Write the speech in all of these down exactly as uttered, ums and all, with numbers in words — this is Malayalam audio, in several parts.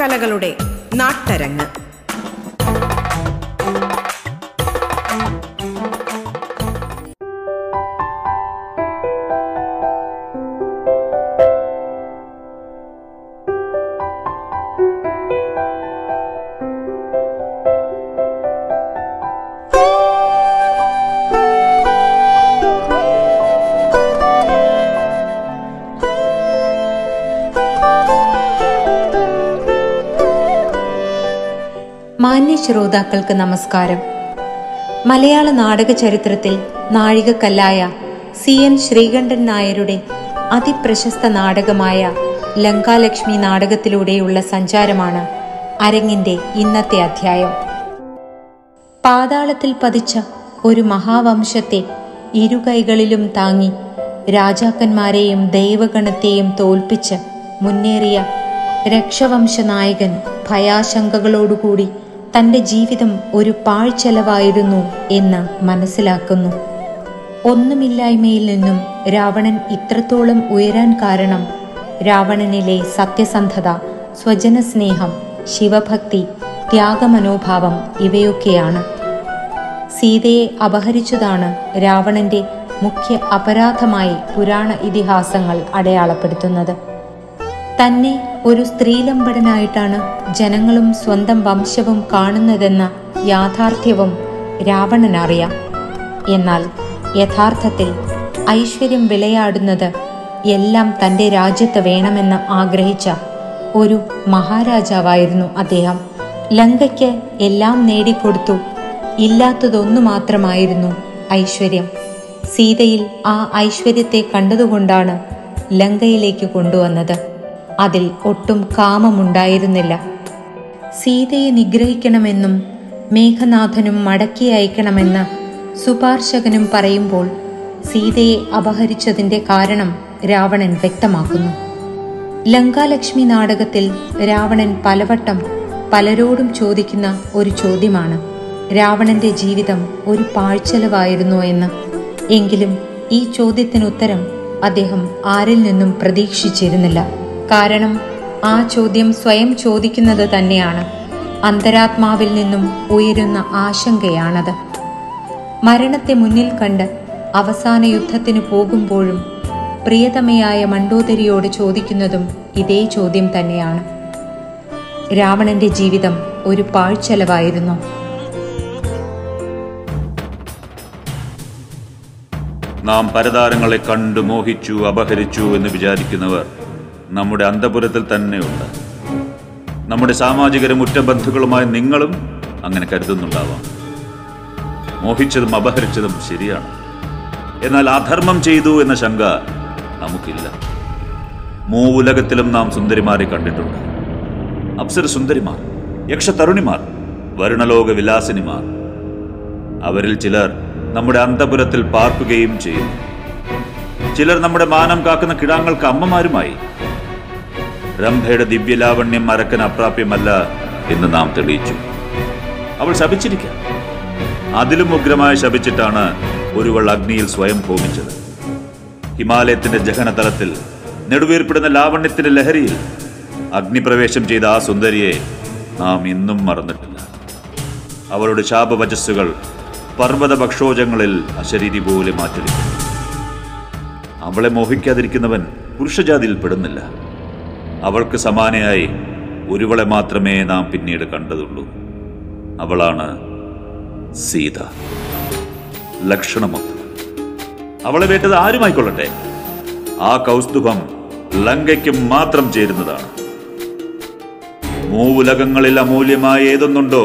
കലകളുടെ നാട്ടരങ്ങ്. മാന്യ ശ്രോതാക്കൾക്ക് നമസ്കാരം. മലയാള നാടക ചരിത്രത്തിൽ നാഴികക്കല്ലായ സി എൻ ശ്രീകണ്ഠൻ നായരുടെ അതിപ്രശസ്ത നാടകമായ ലങ്കാലക്ഷ്മി നാടകത്തിലൂടെയുള്ള സഞ്ചാരമാണ് അരങ്ങിന്റെ ഇന്നത്തെ അധ്യായം. പാതാളത്തിൽ പതിച്ച ഒരു മഹാവംശത്തെ ഇരുകൈകളിലും താങ്ങി രാജാക്കന്മാരെയും ദൈവഗണത്തെയും തോൽപ്പിച്ച് മുന്നേറിയ രക്ഷവംശനായകൻ ഭയാശങ്കകളോടുകൂടി തൻ്റെ ജീവിതം ഒരു പാഴ്ചെലവായിരുന്നു എന്ന് മനസ്സിലാക്കുന്നു. ഒന്നുമില്ലായ്മയിൽ നിന്നും രാവണൻ ഇത്രത്തോളം ഉയരാൻ കാരണം രാവണനിലെ സത്യസന്ധത, സ്വജനസ്നേഹം, ശിവഭക്തി, ത്യാഗമനോഭാവം ഇവയൊക്കെയാണ്. സീതയെ അപഹരിച്ചതാണ് രാവണന്റെ മുഖ്യ അപരാധമായി പുരാണ ഇതിഹാസങ്ങൾ അടയാളപ്പെടുത്തുന്നത്. തന്നെ ഒരു സ്ത്രീലമ്പടനായിട്ടാണ് ജനങ്ങളും സ്വന്തം വംശവും കാണുന്നതെന്ന യാഥാർത്ഥ്യവും രാവണനറിയാം. എന്നാൽ യഥാർത്ഥത്തിൽ ഐശ്വര്യം വിളയാടുന്നത് എല്ലാം തൻ്റെ രാജ്യത്ത് വേണമെന്ന് ആഗ്രഹിച്ച ഒരു മഹാരാജാവായിരുന്നു അദ്ദേഹം. ലങ്കയ്ക്ക് എല്ലാം നേടിക്കൊടുത്തു, ഇല്ലാത്തതൊന്നു മാത്രമായിരുന്നു ഐശ്വര്യം. സീതയിൽ ആ ഐശ്വര്യത്തെ കണ്ടതുകൊണ്ടാണ് ലങ്കയിലേക്ക് കൊണ്ടുവന്നത്. അതിൽ ഒട്ടും കാമമുണ്ടായിരുന്നില്ല. സീതയെ നിഗ്രഹിക്കണമെന്നും മേഘനാഥനും മടക്കി അയക്കണമെന്ന സുപാർശ്വനും പറയുമ്പോൾ സീതയെ അപഹരിച്ചതിൻ്റെ കാരണം രാവണൻ വ്യക്തമാക്കുന്നു. ലങ്കാലക്ഷ്മി നാടകത്തിൽ രാവണൻ പലവട്ടം പലരോടും ചോദിക്കുന്ന ഒരു ചോദ്യമാണ് രാവണന്റെ ജീവിതം ഒരു പാഴ്ചെലവായിരുന്നോ എന്ന്. എങ്കിലും ഈ ചോദ്യത്തിനുത്തരം അദ്ദേഹം ആരിൽ നിന്നും പ്രതീക്ഷിച്ചിരുന്നില്ല. കാരണം ആ ചോദ്യം സ്വയം ചോദിക്കുന്നത് തന്നെയാണ്. അന്തരാത്മാവിൽ നിന്നും ഉയരുന്ന ആശങ്കയാണത്. മരണത്തെ മുന്നിൽ കണ്ട് അവസാന യുദ്ധത്തിന് പോകുമ്പോഴും പ്രിയതമയായ മണ്ഡോദരിയോട് ചോദിക്കുന്നതും ഇതേ ചോദ്യം തന്നെയാണ്. രാവണന്റെ ജീവിതം ഒരു പാഴ്ചെലവായിരുന്നു. നാം പരതാരങ്ങളെ കണ്ടു മോഹിച്ചു അപഹരിച്ചു എന്ന് വിചാരിക്കുന്നവർ നമ്മുടെ അന്തപുരത്തിൽ തന്നെയുണ്ട്. നമ്മുടെ സാമാജികരും ഉറ്റബന്ധുക്കളുമായ നിങ്ങളും അങ്ങനെ കരുതുന്നുണ്ടാവാം. മോഹിച്ചതും അപഹരിച്ചതും ശരിയാണ്. എന്നാൽ അധർമ്മം ചെയ്തു എന്ന ശങ്ക നമുക്കില്ല. മൂവുലകത്തിലും നാം സുന്ദരിമാരെ കണ്ടിട്ടുണ്ട്. അപ്സര സുന്ദരിമാർ, യക്ഷതരുണിമാർ, വരുണലോക വിലാസിനിമാർ. അവരിൽ ചിലർ നമ്മുടെ അന്തപുരത്തിൽ പാർക്കുകയും ചെയ്യുന്നു. ചിലർ നമ്മുടെ മാനം കാക്കുന്ന കിടാങ്ങൾക്ക് അമ്മമാരുമായി. രംഭയുടെ ദിവ്യലാവണ്യം മറക്കൻ അപ്രാപ്യമല്ല എന്ന് നാം തെളിയിച്ചു. അവൾ ശപിച്ചിരിക്കാം. അതിലും ഉഗ്രമായി ശപിച്ചിട്ടാണ് ഒരുവൾ അഗ്നിയിൽ സ്വയം ഹോമിച്ചത്. ഹിമാലയത്തിന്റെ ജഹനതലത്തിൽ നെടുവേർപ്പെടുന്ന ലാവണ്യത്തിന്റെ ലഹരിയിൽ അഗ്നിപ്രവേശം ചെയ്ത ആ സുന്ദരിയെ നാം ഇന്നും മറന്നിട്ടില്ല. അവളുടെ ശാപവചസ്സുകൾ പർവ്വത ഭക്ഷോജങ്ങളിൽ അശരീരി പോലെ മാറ്റൊലിക്കും. അവളെ മോഹിക്കാതിരിക്കുന്നവൻ പുരുഷജാതിയിൽ പെടുന്നില്ല. അവൾക്ക് സമാനയായി ഒരുവളെ മാത്രമേ നാം പിന്നീട് കണ്ടതുള്ളൂ. അവളാണ് സീത. ലക്ഷണമൊത്ത അവളെ വേട്ടത് ആരുമായിക്കൊള്ളട്ടെ, ആ കൗസ്തുഭം ലങ്കയ്ക്ക് മാത്രം ചേരുന്നതാണ്. മൂവുലകങ്ങളിൽ അമൂല്യമായി ഏതൊന്നുണ്ടോ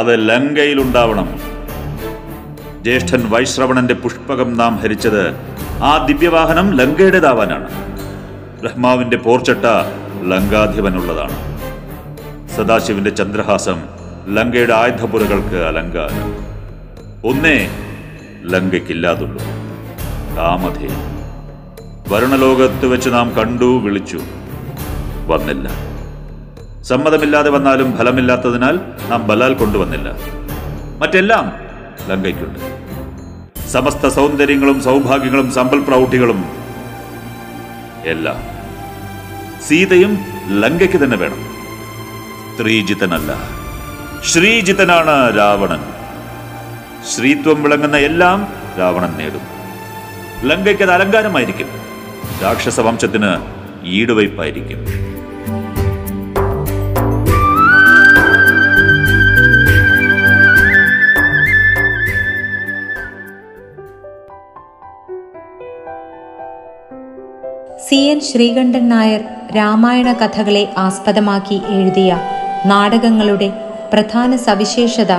അത് ലങ്കയിലുണ്ടാവണം. ജ്യേഷ്ഠൻ വൈശ്രവണന്റെ പുഷ്പകം നാം ഹരിച്ചത് ആ ദിവ്യവാഹനം ലങ്കയുടേതാവാനാണ്. ബ്രഹ്മാവിന്റെ പോർച്ചട്ട ലങ്കാധിപനുള്ളതാണ്. സദാശിവന്റെ ചന്ദ്രഹാസം ലങ്കയുടെ ആയുധപുരകൾക്ക് അലങ്കാരം. ഒന്നേ ലങ്കയ്ക്കില്ലാതുള്ളൂ, കാമധേ. വരുണലോകത്ത് വെച്ച് നാം കണ്ടു, വിളിച്ചു, വന്നില്ല. സമ്മതമില്ലാതെ വന്നാലും ഫലമില്ലാത്തതിനാൽ നാം ബലാൽ കൊണ്ടുവന്നില്ല. മറ്റെല്ലാം ലങ്കയ്ക്കുണ്ട്. സമസ്ത സൗന്ദര്യങ്ങളും സൗഭാഗ്യങ്ങളും സമ്പൽ പ്രൗഢികളും എല്ലാം. സീതയും ലങ്കയ്ക്ക് തന്നെ വേണം. സ്ത്രീജിതനല്ല, ശ്രീജിതനാണ് രാവണൻ. സ്ത്രീത്വം വിളങ്ങുന്ന എല്ലാം രാവണൻ നേടും. ലങ്കയ്ക്ക് അത് അലങ്കാരമായിരിക്കും, രാക്ഷസവംശത്തിന് ഈടുവയ്പായിരിക്കും. സി എൻ ശ്രീകണ്ഠൻ നായർ രാമായണ കഥകളെ ആസ്പദമാക്കി എഴുതിയ നാടകങ്ങളുടെ പ്രധാന സവിശേഷത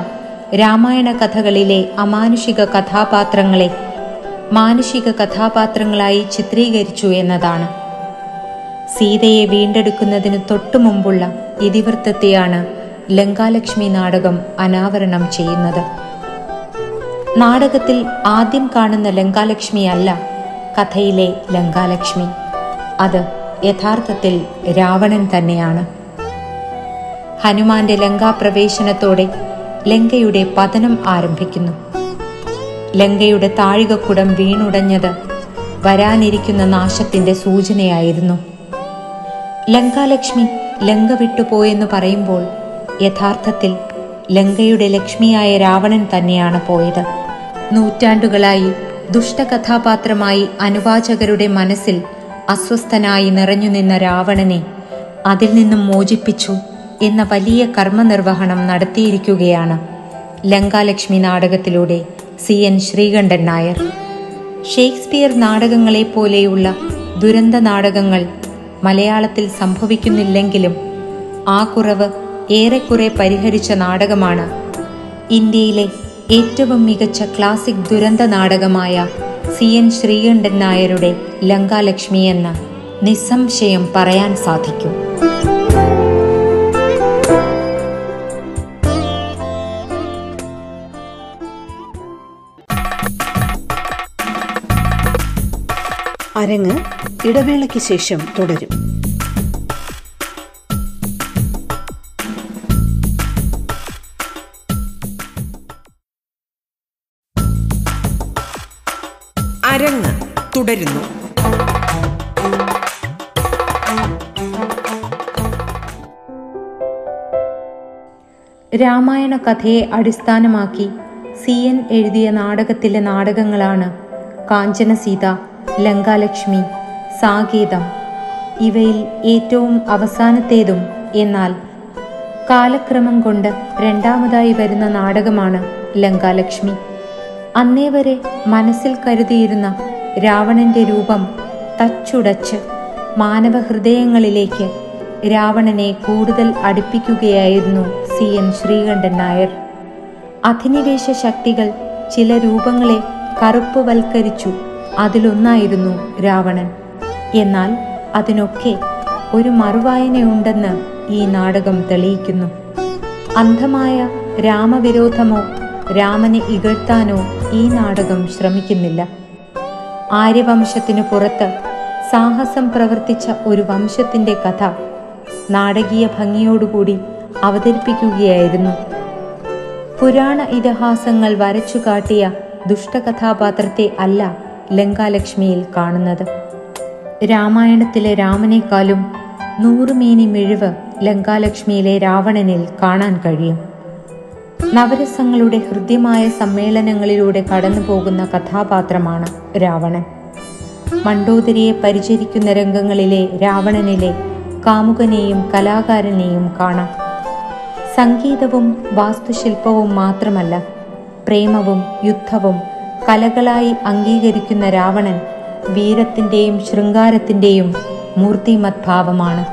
രാമായണ കഥകളിലെ അമാനുഷിക കഥാപാത്രങ്ങളെ മാനുഷിക കഥാപാത്രങ്ങളായി ചിത്രീകരിച്ചു എന്നതാണ്. സീതയെ വീണ്ടെടുക്കുന്നതിന് തൊട്ടുമുമ്പുള്ള ഇതിവൃത്തത്തെയാണ് ലങ്കാലക്ഷ്മി നാടകം അനാവരണം ചെയ്യുന്നത്. നാടകത്തിൽ ആദ്യം കാണുന്ന ലങ്കാലക്ഷ്മി അല്ല കഥയിലെ ലങ്കാലക്ഷ്മി, അത് യഥാർത്ഥത്തിൽ രാവണൻ തന്നെയാണ്. ഹനുമാന്റെ ലങ്കാപ്രവേശനത്തോടെ ലങ്കയുടെ പതനം ആരംഭിക്കുന്നു. ലങ്കയുടെ താഴികക്കുടം വീണുടഞ്ഞത് വരാനിരിക്കുന്ന നാശത്തിന്റെ സൂചനയായിരുന്നു. ലങ്കാലക്ഷ്മി ലങ്ക വിട്ടുപോയെന്ന് പറയുമ്പോൾ യഥാർത്ഥത്തിൽ ലങ്കയുടെ ലക്ഷ്മിയായ രാവണൻ തന്നെയാണ് പോയത്. നൂറ്റാണ്ടുകളായി ദുഷ്ടകഥാപാത്രമായി അനുവാചകരുടെ മനസ്സിൽ അസ്വസ്ഥനായി നിറഞ്ഞുനിന്ന രാവണനെ അതിൽ നിന്നും മോചിപ്പിച്ചു എന്ന വലിയ കർമ്മനിർവഹണം നടത്തിയിരിക്കുകയാണ് ലങ്കാലക്ഷ്മി നാടകത്തിലൂടെ C N Sreekantan Nair. Shakespeare നാടകങ്ങളെ പോലെയുള്ള ദുരന്ത നാടകങ്ങൾ മലയാളത്തിൽ സംഭവിക്കുന്നില്ലെങ്കിലും ആ കുറവ് ഏറെക്കുറെ പരിഹരിച്ച നാടകമാണ് ഇന്ത്യയിലെ ഏറ്റവും മികച്ച ക്ലാസിക് ദുരന്ത നാടകമായ സി എൻ ശ്രീകണ്ഠൻ നായരുടെ ലങ്കാലക്ഷ്മി എന്ന് നിസ്സംശയം പറയാൻ സാധിക്കും. അരങ്ങ് ഇടവേളയ്ക്ക് ശേഷം തുടരും. അരങ്ങ് തുടരുന്നു. രാമായണ കഥയെ അടിസ്ഥാനമാക്കി സി എൻ എഴുതിയ നാടകത്തിലെ നാടകങ്ങളാണ് കാഞ്ചന സീത, ലങ്കാലക്ഷ്മി, സാകേതം. ഇവയിൽ ഏറ്റവും അവസാനത്തേതും എന്നാൽ കാലക്രമം കൊണ്ട് രണ്ടാമതായി വരുന്ന നാടകമാണ് ലങ്കാലക്ഷ്മി. അന്നേ വരെ മനസ്സിൽ കരുതിയിരുന്ന രാവണന്റെ രൂപം തച്ചുടച്ച് മാനവഹൃദയങ്ങളിലേക്ക് രാവണനെ കൂടുതൽ അടുപ്പിക്കുകയായിരുന്നു സി എൻ ശ്രീകണ്ഠൻ നായർ. അധിനിവേശ ശക്തികൾ ചില രൂപങ്ങളെ കറുപ്പുവൽക്കരിച്ചു, അതിലൊന്നായിരുന്നു രാവണൻ. എന്നാൽ അതിനൊക്കെ ഒരു മറുവായനയുണ്ടെന്ന് ഈ നാടകം തെളിയിക്കുന്നു. അന്ധമായ രാമവിരോധമോ രാമനെ ഇകഴ്ത്താനോ ഈ നാടകം ശ്രമിക്കുന്നില്ല. ആര്യവംശത്തിനു പുറത്ത് സാഹസം പ്രവർത്തിച്ച ഒരു വംശത്തിൻ്റെ കഥ നാടകീയ ഭംഗിയോടുകൂടി അവതരിപ്പിക്കുകയായിരുന്നു. പുരാണ ഇതിഹാസങ്ങൾ വരച്ചു കാട്ടിയ ദുഷ്ടകഥാപാത്രത്തെ അല്ല ലങ്കാലക്ഷ്മിയിൽ കാണുന്നത്. രാമായണത്തിലെ രാമനേക്കാളും നൂറുമേനി മിഴിവ് ലങ്കാലക്ഷ്മിയിലെ രാവണനിൽ കാണാൻ കഴിയും. നവരസങ്ങളുടെ ഹൃദ്യമായ സമ്മേളനങ്ങളിലൂടെ കടന്നുപോകുന്ന കഥാപാത്രമാണ് രാവണൻ. മണ്ഡോദരിയെ പരിചരിക്കുന്ന രംഗങ്ങളിലെ രാവണനിലെ കാമുകനെയും കലാകാരനെയും കാണാം. സംഗീതവും വാസ്തുശില്പവും മാത്രമല്ല, പ്രേമവും യുദ്ധവും കലകളായി അംഗീകരിക്കുന്ന രാവണൻ വീരത്തിൻ്റെയും ശൃംഗാരത്തിൻ്റെയും മൂർത്തിമദ്ഭാവമാണ്.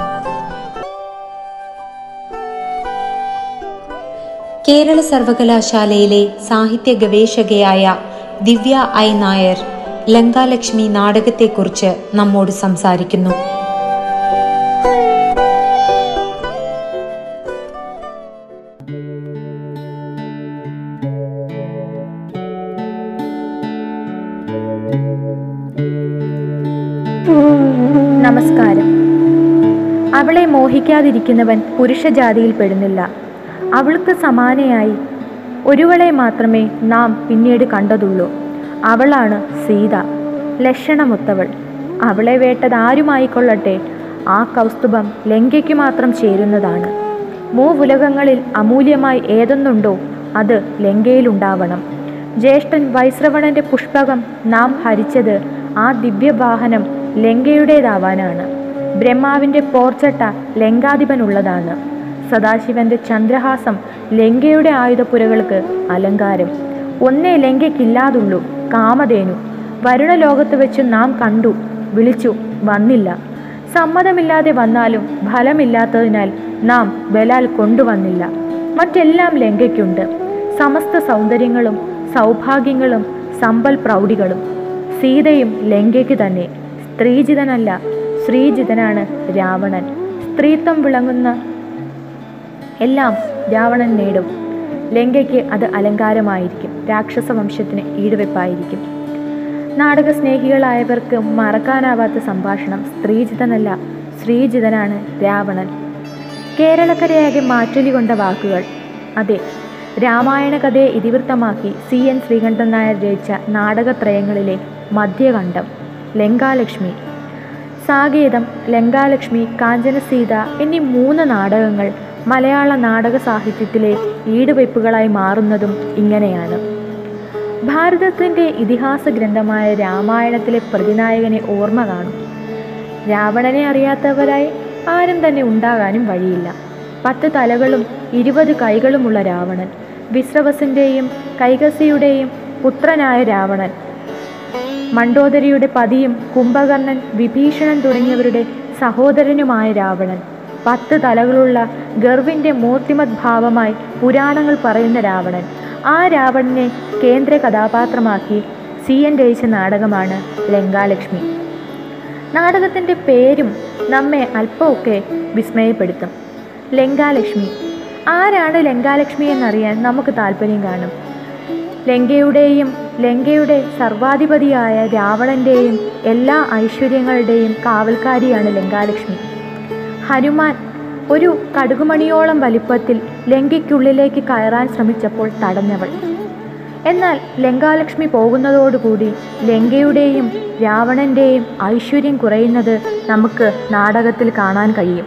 കേരള സർവകലാശാലയിലെ സാഹിത്യ ഗവേഷകയായ ദിവ്യ ഐ നായർ ലങ്കാലക്ഷ്മി നാടകത്തെക്കുറിച്ച് നമ്മോട് സംസാരിക്കുന്നു. നമസ്കാരം. അവളെ മോഹിക്കാതിരിക്കുന്നവൻ പുരുഷജാതിയിൽ പെടുന്നില്ല. അവൾക്ക് സമാനയായി ഒരുവളെ മാത്രമേ നാം പിന്നീട് കണ്ടതുള്ളൂ. അവളാണ് സീത, ലക്ഷണമൊത്തവൾ. അവളെ വേട്ടതാരുമായിക്കൊള്ളട്ടെ, ആ കൗസ്തുഭം ലങ്കയ്ക്ക് മാത്രം ചേരുന്നതാണ്. മൂവുലകങ്ങളിൽ അമൂല്യമായി ഏതൊന്നുണ്ടോ അത് ലങ്കയിലുണ്ടാവണം. ജ്യേഷ്ഠൻ വൈശ്രവണന്റെ പുഷ്പകം നാം ഹരിച്ചത് ആ ദിവ്യവാഹനം ലങ്കയുടേതാവാനാണ്. ബ്രഹ്മാവിൻ്റെ പോർച്ചട്ട ലങ്കാധിപനുള്ളതാണ്. സദാശിവന്റെ ചന്ദ്രഹാസം ലങ്കയുടെ ആയുധപുരകൾക്ക് അലങ്കാരം. ഒന്നേ ലങ്കയ്ക്കില്ലാതുള്ളൂ, കാമധേനു. വരുണലോകത്ത് വെച്ച് നാം കണ്ടു, വിളിച്ചു, വന്നില്ല. സമ്മതമില്ലാതെ വന്നാലും ഫലമില്ലാത്തതിനാൽ നാം ബലാൽ കൊണ്ടുവന്നില്ല. മറ്റെല്ലാം ലങ്കയ്ക്കുണ്ട്, സമസ്ത സൗന്ദര്യങ്ങളും സൗഭാഗ്യങ്ങളും സമ്പൽ പ്രൗഢികളും. സീതയും ലങ്കയ്ക്ക് തന്നെ. സ്ത്രീജിതനല്ല, ശ്രീജിതനാണ് രാവണൻ. സ്ത്രീത്വം വിളങ്ങുന്ന എല്ലാം രാവണൻ നേടും. ലങ്കയ്ക്ക് അത് അലങ്കാരമായിരിക്കും, രാക്ഷസവംശത്തിന് ഈടുവെപ്പായിരിക്കും. നാടകസ്നേഹികളായവർക്ക് മറക്കാനാവാത്ത സംഭാഷണം. സ്ത്രീജിതനല്ല, ശ്രീജിതനാണ് രാവണൻ. കേരളക്കരയാകെ മാറ്റൊലി കൊണ്ട വാക്കുകൾ. അതെ, രാമായണ കഥയെ ഇതിവൃത്തമാക്കി സി എൻ ശ്രീകണ്ഠൻ നായർ രചിച്ച നാടകത്രയങ്ങളിലെ മധ്യകണ്ഠം ലങ്കാലക്ഷ്മി. സാകേതം, ലങ്കാലക്ഷ്മി, കാഞ്ചന സീത എന്നീ മൂന്ന് നാടകങ്ങൾ മലയാള നാടക സാഹിത്യത്തിലെ ഈടുവയ്പ്പുകളായി മാറുന്നതും ഇങ്ങനെയാണ്. ഭാരതത്തിൻ്റെ ഇതിഹാസ ഗ്രന്ഥമായ രാമായണത്തിലെ പ്രതിനായകനെ ഓർമ്മ കാണും. രാവണനെ അറിയാത്തവരായി ആരും തന്നെ ഉണ്ടാകാനും വഴിയില്ല. പത്ത് തലകളും ഇരുപത് കൈകളുമുള്ള രാവണൻ, വിശ്രവസിൻ്റെയും കൈകസിയുടെയും പുത്രനായ രാവണൻ, മണ്ഡോദരിയുടെ പതിയും കുംഭകർണൻ, വിഭീഷണൻ തുടങ്ങിയവരുടെ സഹോദരനുമായ രാവണൻ, പത്ത് തലകളുള്ള ഗർവിൻ്റെ മൂർത്തിമത് ഭാവമായി പുരാണങ്ങൾ പറയുന്ന രാവണൻ. ആ രാവണനെ കേന്ദ്ര കഥാപാത്രമാക്കി സി എൻ രചിച്ച നാടകമാണ് ലങ്കാലക്ഷ്മി. നാടകത്തിൻ്റെ പേരും നമ്മെ അല്പമൊക്കെ വിസ്മയപ്പെടുത്തും. ലങ്കാലക്ഷ്മി. ആരാണ് ലങ്കാലക്ഷ്മി എന്നറിയാൻ നമുക്ക് താല്പര്യം കാണും. ലങ്കയുടെയും ലങ്കയുടെ സർവാധിപതിയായ രാവണൻ്റെയും എല്ലാ ഐശ്വര്യങ്ങളുടെയും കാവൽക്കാരിയാണ് ലങ്കാലക്ഷ്മി. ഹനുമാൻ ഒരു കടുകുമണിയോളം വലിപ്പത്തിൽ ലങ്കയ്ക്കുള്ളിലേക്ക് കയറാൻ ശ്രമിച്ചപ്പോൾ തടഞ്ഞവൾ. എന്നാൽ ലങ്കാലക്ഷ്മി പോകുന്നതോടുകൂടി ലങ്കയുടെയും രാവണൻ്റെയും ഐശ്വര്യം കുറയുന്നത് നമുക്ക് നാടകത്തിൽ കാണാൻ കഴിയും.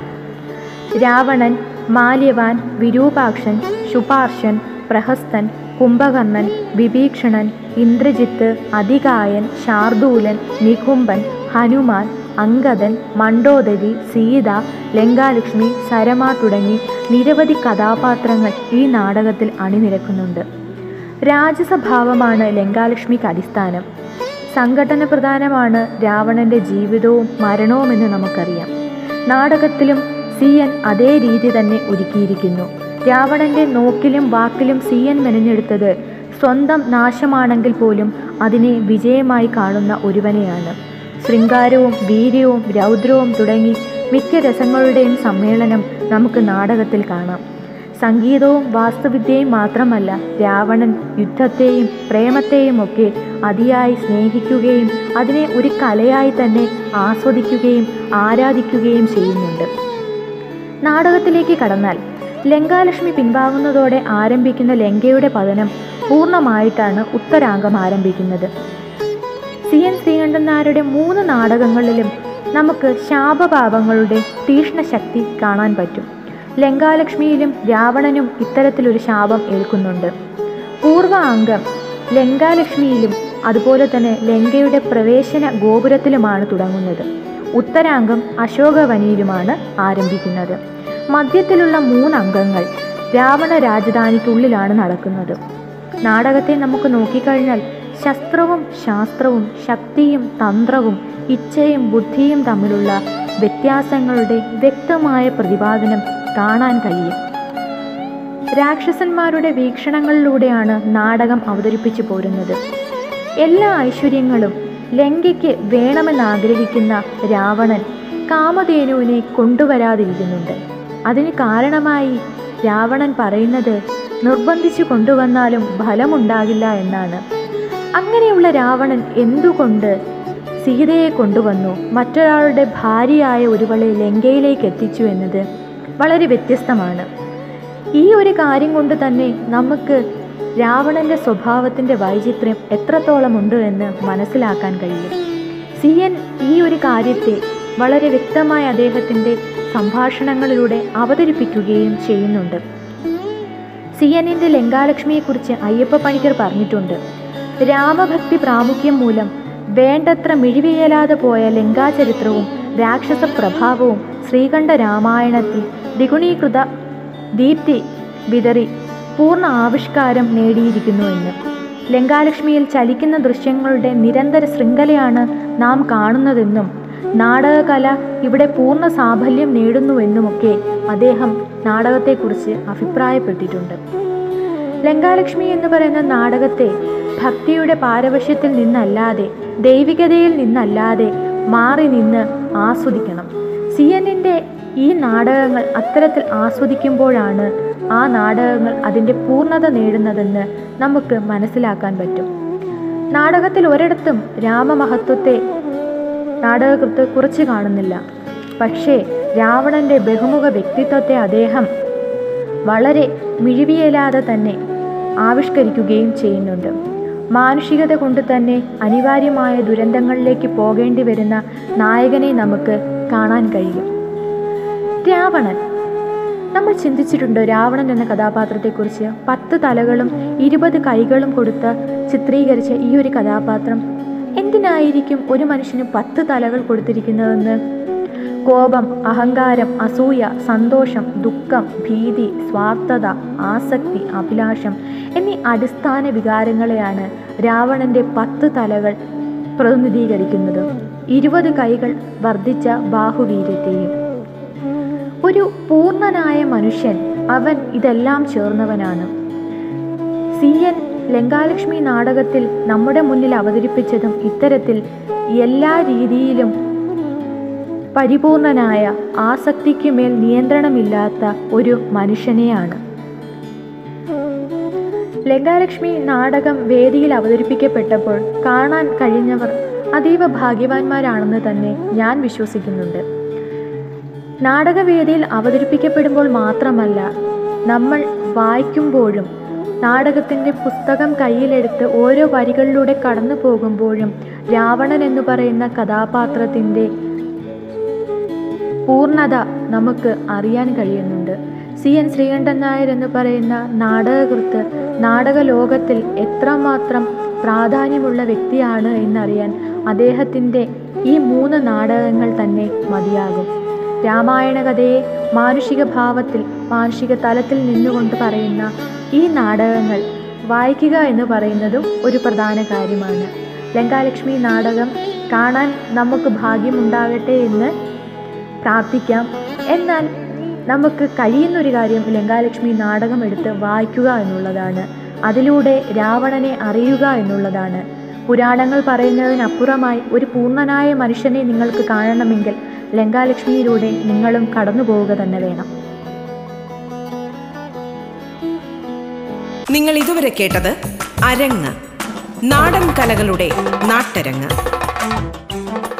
രാവണൻ, മാല്യവാൻ, വിരൂപാക്ഷൻ, സുപാർശ്വൻ, പ്രഹസ്തൻ, കുംഭകർണൻ, വിഭീഷണൻ, ഇന്ദ്രജിത്ത്, അതികായൻ, ശാർദൂലൻ, നികുംഭൻ, ഹനുമാൻ, അങ്കദൻ, മണ്ഡോദരി, സീത, ലങ്കാലക്ഷ്മി, സരമ തുടങ്ങി നിരവധി കഥാപാത്രങ്ങൾ ഈ നാടകത്തിൽ അണിനിരക്കുന്നുണ്ട്. രാജസഭാവമാണ് ലങ്കാലക്ഷ്മിക്ക് അടിസ്ഥാനം. സംഘടന പ്രധാനമാണ് രാവണൻ്റെ ജീവിതവും മരണവുമെന്ന് നമുക്കറിയാം. നാടകത്തിലും സി എൻ അതേ രീതി തന്നെ ഒരുക്കിയിരിക്കുന്നു. രാവണൻ്റെ നോക്കിലും വാക്കിലും സി എൻ മെനഞ്ഞെടുത്തത് സ്വന്തം നാശമാണെങ്കിൽ പോലും അതിനെ വിജയമായി കാണുന്ന ഒരുവനെയാണ്. ശൃംഗാരവും വീര്യവും രൗദ്രവും തുടങ്ങി മിക്ക രസങ്ങളുടെയും സമ്മേളനം നമുക്ക് നാടകത്തിൽ കാണാം. സംഗീതവും വാസ്തുവിദ്യയും മാത്രമല്ല, രാവണൻ യുദ്ധത്തെയും പ്രേമത്തെയും ഒക്കെ അതിയായി സ്നേഹിക്കുകയും അതിനെ ഒരു കലയായി തന്നെ ആസ്വദിക്കുകയും ആരാധിക്കുകയും ചെയ്യുന്നുണ്ട്. നാടകത്തിലേക്ക് കടന്നാൽ ലങ്കാലക്ഷ്മി പിൻവാങ്ങുന്നതോടെ ആരംഭിക്കുന്ന ലങ്കയുടെ പതനം പൂർണ്ണമായിട്ടാണ് ഉത്തരാംഗം ആരംഭിക്കുന്നത്. സി എൻ ശ്രീകണ്ഠൻ നായരുടെ മൂന്ന് നാടകങ്ങളിലും നമുക്ക് ശാപഭാവങ്ങളുടെ തീഷ്ണ ശക്തി കാണാൻ പറ്റും. ലങ്കാലക്ഷ്മിയിലും രാവണനും ഇത്തരത്തിലൊരു ശാപം ഏൽക്കുന്നുണ്ട്. പൂർവാംഗം ലങ്കാലക്ഷ്മിയിലും അതുപോലെ തന്നെ ലങ്കയുടെ പ്രവേശന ഗോപുരത്തിലുമാണ് തുടങ്ങുന്നത്. ഉത്തരാംഗം അശോകവനിയിലുമാണ് ആരംഭിക്കുന്നത്. മധ്യത്തിലുള്ള മൂന്നംഗങ്ങൾ രാവണ രാജധാനിക്കുള്ളിലാണ് നടക്കുന്നത്. നാടകത്തെ നമുക്ക് നോക്കിക്കഴിഞ്ഞാൽ ശസ്ത്രവും ശാസ്ത്രവും ശക്തിയും തന്ത്രവും ഇച്ഛയും ബുദ്ധിയും തമ്മിലുള്ള വ്യത്യാസങ്ങളുടെ വ്യക്തമായ പ്രതിപാദനം കാണാൻ കഴിയും. രാക്ഷസന്മാരുടെ വീക്ഷണങ്ങളിലൂടെയാണ് നാടകം അവതരിപ്പിച്ചു പോരുന്നത്. എല്ലാ ഐശ്വര്യങ്ങളും ലങ്കയ്ക്ക് വേണമെന്നാഗ്രഹിക്കുന്ന രാവണൻ കാമധേനുവിനെ കൊണ്ടുവരാതിരിക്കുന്നുണ്ട്. അതിന് കാരണമായി രാവണൻ പറയുന്നത് നിർബന്ധിച്ചു കൊണ്ടുവന്നാലും ഫലമുണ്ടാകില്ല എന്നാണ്. അങ്ങനെയുള്ള രാവണൻ എന്തുകൊണ്ട് സീതയെ കൊണ്ടുവന്നു, മറ്റൊരാളുടെ ഭാര്യയായ ഒരുവളെ ലങ്കയിലേക്ക് എത്തിച്ചു എന്നത് വളരെ വ്യത്യസ്തമാണ്. ഈ ഒരു കാര്യം കൊണ്ട് തന്നെ നമുക്ക് രാവണൻ്റെ സ്വഭാവത്തിൻ്റെ വൈചിത്ര്യം എത്രത്തോളം ഉണ്ട് എന്ന് മനസ്സിലാക്കാൻ കഴിയും. സി എൻ ഈ ഒരു കാര്യത്തെ വളരെ വ്യക്തമായി അദ്ദേഹത്തിൻ്റെ സംഭാഷണങ്ങളിലൂടെ അവതരിപ്പിക്കുകയും ചെയ്യുന്നുണ്ട്. സി എന്നിൻ്റെ ലങ്കാലക്ഷ്മിയെക്കുറിച്ച് അയ്യപ്പ പണിക്കർ പറഞ്ഞിട്ടുണ്ട്. രാമഭക്തി പ്രാമുഖ്യം മൂലം വേണ്ടത്ര മിഴിവേലാതെ പോയ ലങ്കാചരിത്രവും രാക്ഷസ പ്രഭാവവും ശ്രീകണ്ഠ രാമായണത്തിൽ ദ്വിഗുണീകൃത ദീപ്തി വിതറി പൂർണ്ണ ആവിഷ്കാരം നേടിയിരിക്കുന്നുവെന്ന്. ലങ്കാലക്ഷ്മിയിൽ ചലിക്കുന്ന ദൃശ്യങ്ങളുടെ നിരന്തര ശൃംഖലയാണ് നാം കാണുന്നതെന്നും നാടകകല ഇവിടെ പൂർണ്ണ സാഫല്യം നേടുന്നുവെന്നുമൊക്കെ അദ്ദേഹം നാടകത്തെക്കുറിച്ച് അഭിപ്രായപ്പെട്ടിട്ടുണ്ട്. ലങ്കാലക്ഷ്മി എന്ന് പറയുന്ന നാടകത്തെ ഭക്തിയുടെ പാരവശ്യത്തിൽ നിന്നല്ലാതെ, ദൈവികതയിൽ നിന്നല്ലാതെ മാറി നിന്ന് ആസ്വദിക്കണം. സി എന്നിൻ്റെ ഈ നാടകങ്ങൾ അത്തരത്തിൽ ആസ്വദിക്കുമ്പോഴാണ് ആ നാടകങ്ങൾ അതിൻ്റെ പൂർണ്ണത നേടുന്നതെന്ന് നമുക്ക് മനസ്സിലാക്കാൻ പറ്റും. നാടകത്തിൽ ഒരിടത്തും രാമമഹത്വത്തെ നാടകകൃത്ത് കുറച്ച് കാണുന്നില്ല. പക്ഷേ രാവണൻ്റെ ബഹുമുഖ വ്യക്തിത്വത്തെ അദ്ദേഹം വളരെ മിഴിവിയല്ലാതെ തന്നെ ആവിഷ്കരിക്കുകയും ചെയ്യുന്നുണ്ട്. മാനുഷികത കൊണ്ട് തന്നെ അനിവാര്യമായ ദുരന്തങ്ങളിലേക്ക് പോകേണ്ടി വരുന്ന നായകനെ നമുക്ക് കാണാൻ കഴിയും. രാവണൻ, നമ്മൾ ചിന്തിച്ചിട്ടുണ്ട് രാവണൻ എന്ന കഥാപാത്രത്തെക്കുറിച്ച്. പത്ത് തലകളും ഇരുപത് കൈകളും കൊടുത്ത് ചിത്രീകരിച്ച ഈ ഒരു കഥാപാത്രം എന്തിനായിരിക്കും ഒരു മനുഷ്യന് പത്ത് തലകൾ കൊടുത്തിരിക്കുന്നതെന്ന്? കോപം, അഹങ്കാരം, അസൂയ, സന്തോഷം, ദുഃഖം, ഭീതി, സ്വാർത്ഥത, ആസക്തി, അഭിലാഷം എന്നീ അടിസ്ഥാന വികാരങ്ങളെയാണ് രാവണൻ്റെ പത്ത് തലകൾ പ്രതിനിധീകരിക്കുന്നത്. ഇരുപത് കൈകൾ വർദ്ധിച്ച ബാഹുവീര്യത്തെയും. ഒരു പൂർണ്ണനായ മനുഷ്യൻ, അവൻ ഇതെല്ലാം ചേർന്നവനാണ്. സി എൻ ലങ്കാലക്ഷ്മി നാടകത്തിൽ നമ്മുടെ മുന്നിൽ അവതരിപ്പിച്ചതും ഇത്തരത്തിൽ എല്ലാ രീതിയിലും പരിപൂർണനായ, ആസക്തിക്കുമേൽ നിയന്ത്രണമില്ലാത്ത ഒരു മനുഷ്യനെയാണ്. ലങ്കാലക്ഷ്മി നാടകം വേദിയിൽ അവതരിപ്പിക്കപ്പെട്ടപ്പോൾ കാണാൻ കഴിഞ്ഞവർ അതീവ ഭാഗ്യവാന്മാരാണെന്ന് തന്നെ ഞാൻ വിശ്വസിക്കുന്നുണ്ട്. നാടകവേദിയിൽ അവതരിപ്പിക്കപ്പെടുമ്പോൾ മാത്രമല്ല, നമ്മൾ വായിക്കുമ്പോഴും നാടകത്തിൻ്റെ പുസ്തകം കയ്യിലെടുത്ത് ഓരോ വരികളിലൂടെ കടന്നു പോകുമ്പോഴും രാവണൻ എന്ന് പറയുന്ന കഥാപാത്രത്തിൻ്റെ പൂർണ്ണത നമുക്ക് അറിയാൻ കഴിയുന്നുണ്ട്. സി എൻ ശ്രീകണ്ഠൻ നായർ എന്ന് പറയുന്ന നാടകകൃത്ത് നാടകലോകത്തിൽ എത്രമാത്രം പ്രാധാന്യമുള്ള വ്യക്തിയാണ് എന്നറിയാൻ അദ്ദേഹത്തിൻ്റെ ഈ മൂന്ന് നാടകങ്ങൾ തന്നെ മതിയാകും. രാമായണ കഥയെ മാനുഷിക ഭാവത്തിൽ, മാനുഷിക തലത്തിൽ നിന്നുകൊണ്ട് പറയുന്ന ഈ നാടകങ്ങൾ വായിക്കുക എന്ന് പറയുന്നതും ഒരു പ്രധാന കാര്യമാണ്. ലങ്കാലക്ഷ്മി നാടകം കാണാൻ നമുക്ക് ഭാഗ്യമുണ്ടാകട്ടെ എന്ന് പ്രാർത്ഥിക്കാം. എന്നാൽ നമുക്ക് കഴിയുന്നൊരു കാര്യം ലങ്കാലക്ഷ്മി നാടകം എടുത്ത് വായിക്കുക എന്നുള്ളതാണ്. അതിലൂടെ രാവണനെ അറിയുക എന്നുള്ളതാണ്. പുരാണങ്ങൾ പറയുന്നതിനപ്പുറമായി ഒരു പൂർണ്ണനായ മനുഷ്യനെ നിങ്ങൾക്ക് കാണണമെങ്കിൽ ലങ്കാലക്ഷ്മിയിലൂടെ നിങ്ങളും കടന്നു പോവുക തന്നെ വേണം. നിങ്ങൾ ഇതുവരെ കേട്ടത് അരങ്ങ്, നാടൻ കലകളുടെ നാട്ടരങ്ങ്.